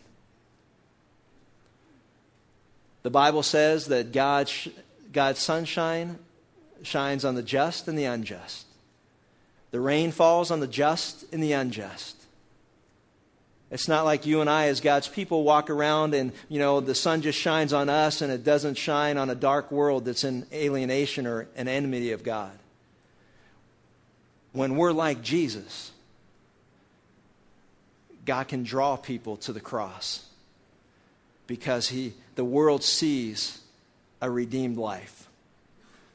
The Bible says that God's sunshine shines on the just and the unjust. The rain falls on the just and the unjust. It's not like you and I as God's people walk around and, the sun just shines on us and it doesn't shine on a dark world that's in alienation or an enmity of God. When we're like Jesus, God can draw people to the cross because the world sees a redeemed life.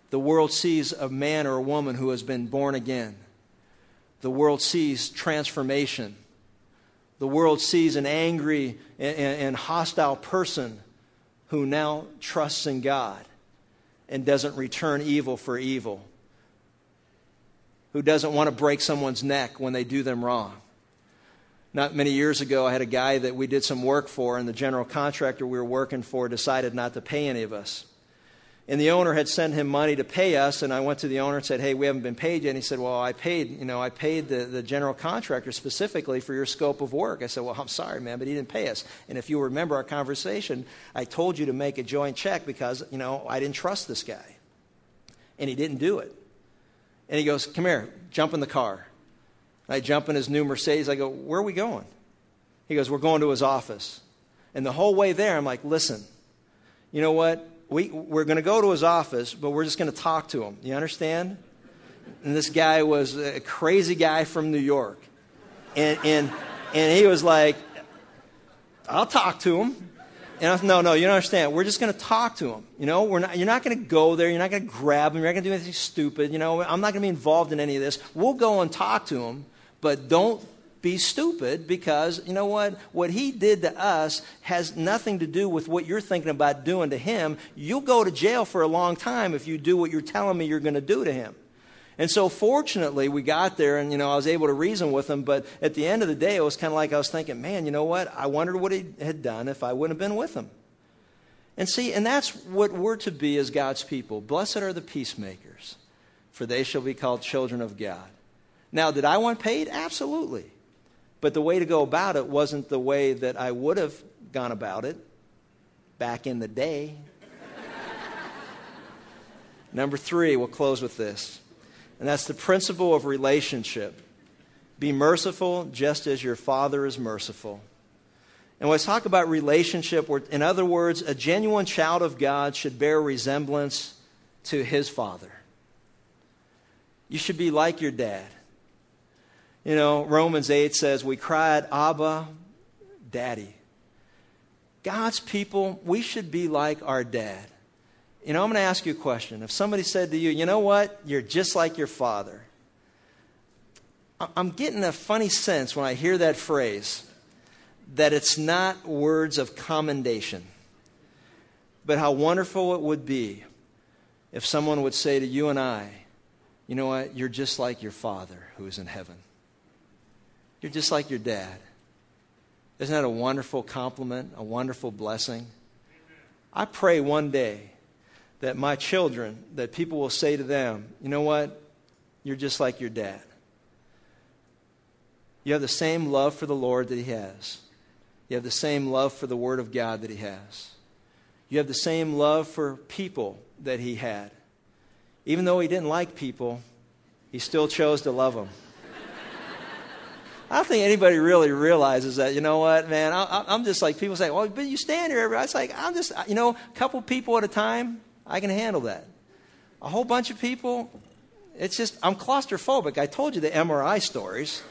The world sees a man or a woman who has been born again. The world sees transformation. The world sees an angry and hostile person who now trusts in God and doesn't return evil for evil, who doesn't want to break someone's neck when they do them wrong. Not many years ago, I had a guy that we did some work for, and the general contractor we were working for decided not to pay any of us. And the owner had sent him money to pay us, and I went to the owner and said, hey, we haven't been paid yet. And he said, well, I paid the general contractor specifically for your scope of work. I said, well, I'm sorry, man, but he didn't pay us. And if you remember our conversation, I told you to make a joint check because, I didn't trust this guy. And he didn't do it. And he goes, come here, jump in the car. And I jump in his new Mercedes. I go, where are we going? He goes, we're going to his office. And the whole way there, I'm like, listen, you know what? We're going to go to his office, but we're just going to talk to him. You understand? And this guy was a crazy guy from New York. And he was like, I'll talk to him. And I said, no, you don't understand. We're just going to talk to him. You're not going to go there. You're not going to grab him. You're not going to do anything stupid. I'm not going to be involved in any of this. We'll go and talk to him, but don't be stupid because, what he did to us has nothing to do with what you're thinking about doing to him. You'll go to jail for a long time if you do what you're telling me you're going to do to him. And so fortunately, we got there and, I was able to reason with him. But at the end of the day, it was kind of like I was thinking, man, I wondered what he had done if I wouldn't have been with him. And see, and that's what we're to be as God's people. Blessed are the peacemakers, for they shall be called children of God. Now, did I want paid? Absolutely. But the way to go about it wasn't the way that I would have gone about it back in the day. Number 3, we'll close with this. And that's the principle of relationship. Be merciful just as your Father is merciful. And when I talk about relationship, in other words, a genuine child of God should bear resemblance to his Father. You should be like your dad. Romans 8 says, we cried, Abba, Daddy. God's people, we should be like our dad. You know, I'm going to ask you a question. If somebody said to you, you know what, you're just like your father. I'm getting a funny sense when I hear that phrase that it's not words of commendation. But how wonderful it would be if someone would say to you and I, you know what, you're just like your Father who is in heaven. You're just like your dad. Isn't that a wonderful compliment, a wonderful blessing? I pray one day that my children, that people will say to them, you know what, you're just like your dad. You have the same love for the Lord that He has. You have the same love for the Word of God that He has. You have the same love for people that He had. Even though He didn't like people, He still chose to love them. I don't think anybody really realizes that. You know what, man? I'm just like, people say, well, but you stand here every day. It's like, I'm just, you know, a couple people at a time, I can handle that. A whole bunch of people, it's just, I'm claustrophobic. I told you the MRI stories.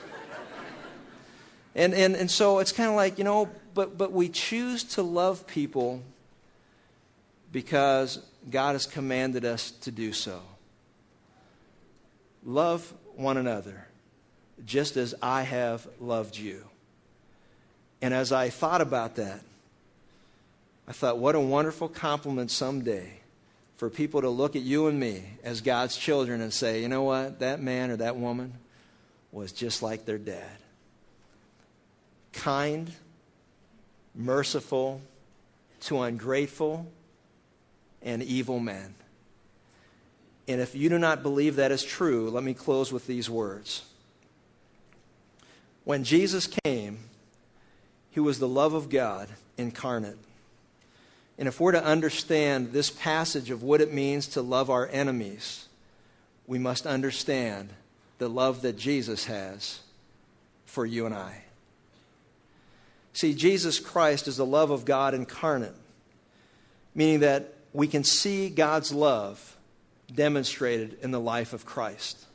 And so it's kind of like, you know, but we choose to love people because God has commanded us to do so. Love one another just as I have loved you. And as I thought about that, I thought, what a wonderful compliment someday for people to look at you and me as God's children and say, you know what, that man or that woman was just like their dad. Kind, merciful to ungrateful and evil men. And if you do not believe that is true, let me close with these words. When Jesus came, He was the love of God incarnate. And if we're to understand this passage of what it means to love our enemies, we must understand the love that Jesus has for you and I. See, Jesus Christ is the love of God incarnate, meaning that we can see God's love demonstrated in the life of Christ.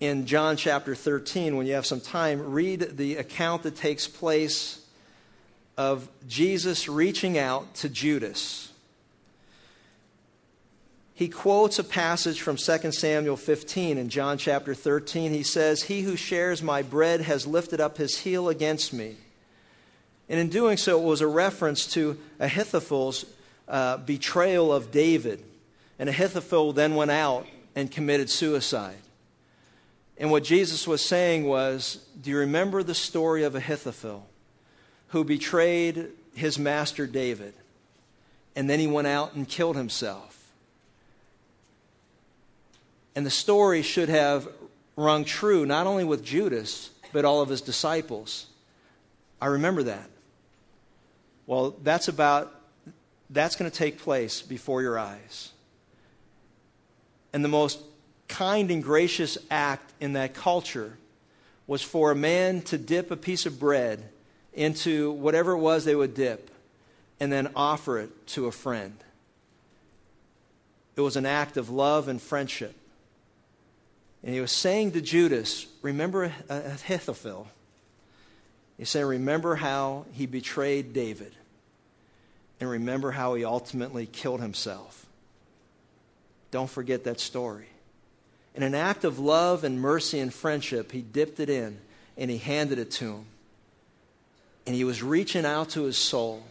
In John chapter 13, when you have some time, read the account that takes place of Jesus reaching out to Judas. He quotes a passage from 2 Samuel 15 in John chapter 13. He says, "He who shares my bread has lifted up his heel against me." And in doing so, it was a reference to Ahithophel's betrayal of David. And Ahithophel then went out and committed suicide. And what Jesus was saying was, do you remember the story of Ahithophel who betrayed his master David? And then he went out and killed himself. And the story should have rung true, not only with Judas, but all of his disciples. I remember that. Well, that's going to take place before your eyes. And the most kind and gracious act in that culture was for a man to dip a piece of bread into whatever it was they would dip and then offer it to a friend. It was an act of love and friendship. And He was saying to Judas, remember Ahithophel. He said, remember how he betrayed David. And remember how he ultimately killed himself. Don't forget that story. In an act of love and mercy and friendship, He dipped it in and He handed it to him. And He was reaching out to his soul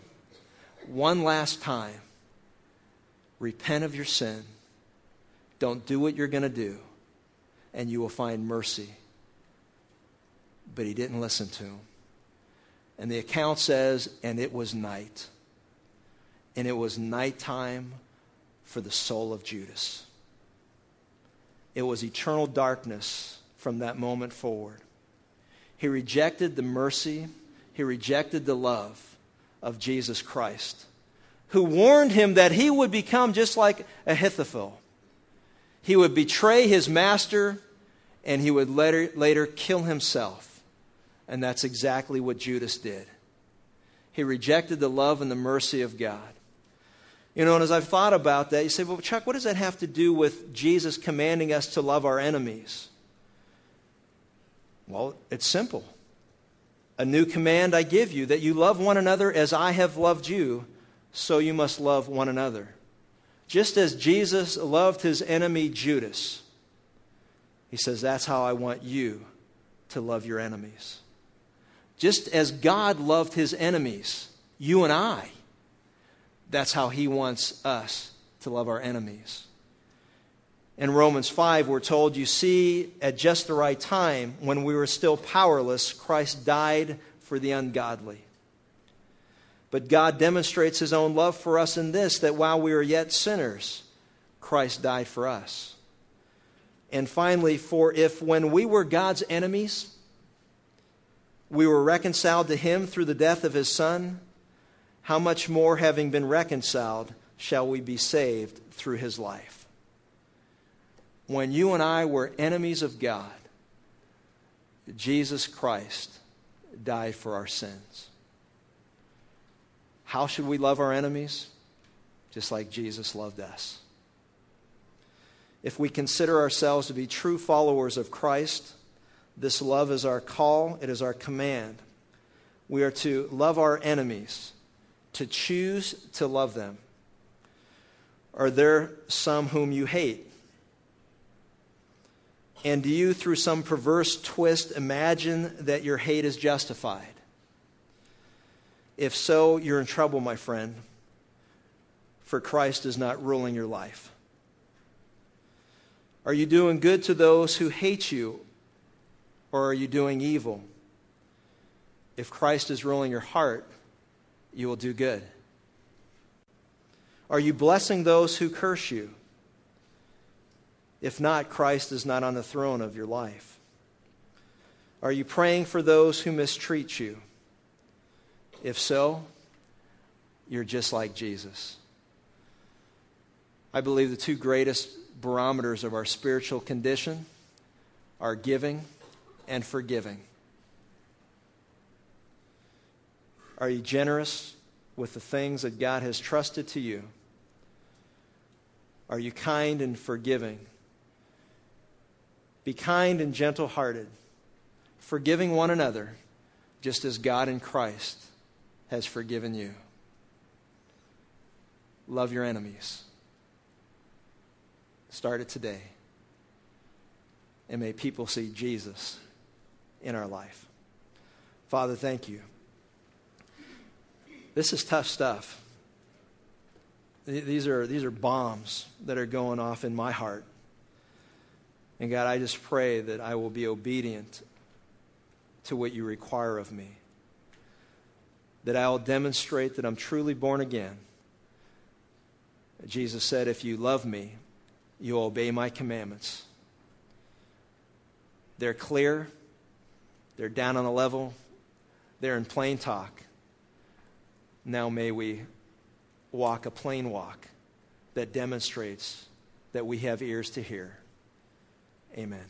one last time. Repent of your sin. Don't do what you're going to do. And you will find mercy. But he didn't listen to him. And the account says, and it was night. And it was nighttime for the soul of Judas. It was eternal darkness from that moment forward. He rejected the mercy. He rejected the love of Jesus Christ, who warned him that he would become just like Ahithophel. He would betray his master, and he would later kill himself. And that's exactly what Judas did. He rejected the love and the mercy of God. You know, and as I've thought about that, you say, well, Chuck, what does that have to do with Jesus commanding us to love our enemies? Well, it's simple. A new command I give you, that you love one another as I have loved you, so you must love one another. Just as Jesus loved his enemy Judas, he says, that's how I want you to love your enemies. Just as God loved his enemies, you and I, that's how he wants us to love our enemies. In Romans 5, we're told, you see, at just the right time, when we were still powerless, Christ died for the ungodly. But God demonstrates his own love for us in this, that while we were yet sinners, Christ died for us. And finally, for if when we were God's enemies, we were reconciled to him through the death of his Son, how much more, having been reconciled, shall we be saved through his life? When you and I were enemies of God, Jesus Christ died for our sins. How should we love our enemies? Just like Jesus loved us. If we consider ourselves to be true followers of Christ, this love is our call. It is our command. We are to love our enemies, to choose to love them. Are there some whom you hate? And do you, through some perverse twist, imagine that your hate is justified? If so, you're in trouble, my friend, for Christ is not ruling your life. Are you doing good to those who hate you, or are you doing evil? If Christ is ruling your heart, you will do good. Are you blessing those who curse you? If not, Christ is not on the throne of your life. Are you praying for those who mistreat you? If so, you're just like Jesus. I believe the two greatest barometers of our spiritual condition are giving and forgiving. Are you generous with the things that God has trusted to you? Are you kind and forgiving? Be kind and gentle-hearted, forgiving one another, just as God in Christ has forgiven you. Love your enemies. Start it today. And may people see Jesus in our life. Father, thank you. This is tough stuff. These are bombs that are going off in my heart. And God, I just pray that I will be obedient to what you require of me. That I will demonstrate that I'm truly born again. Jesus said, if you love me, you obey my commandments. They're clear. They're down on the level. They're in plain talk. Now may we walk a plain walk that demonstrates that we have ears to hear. Amen.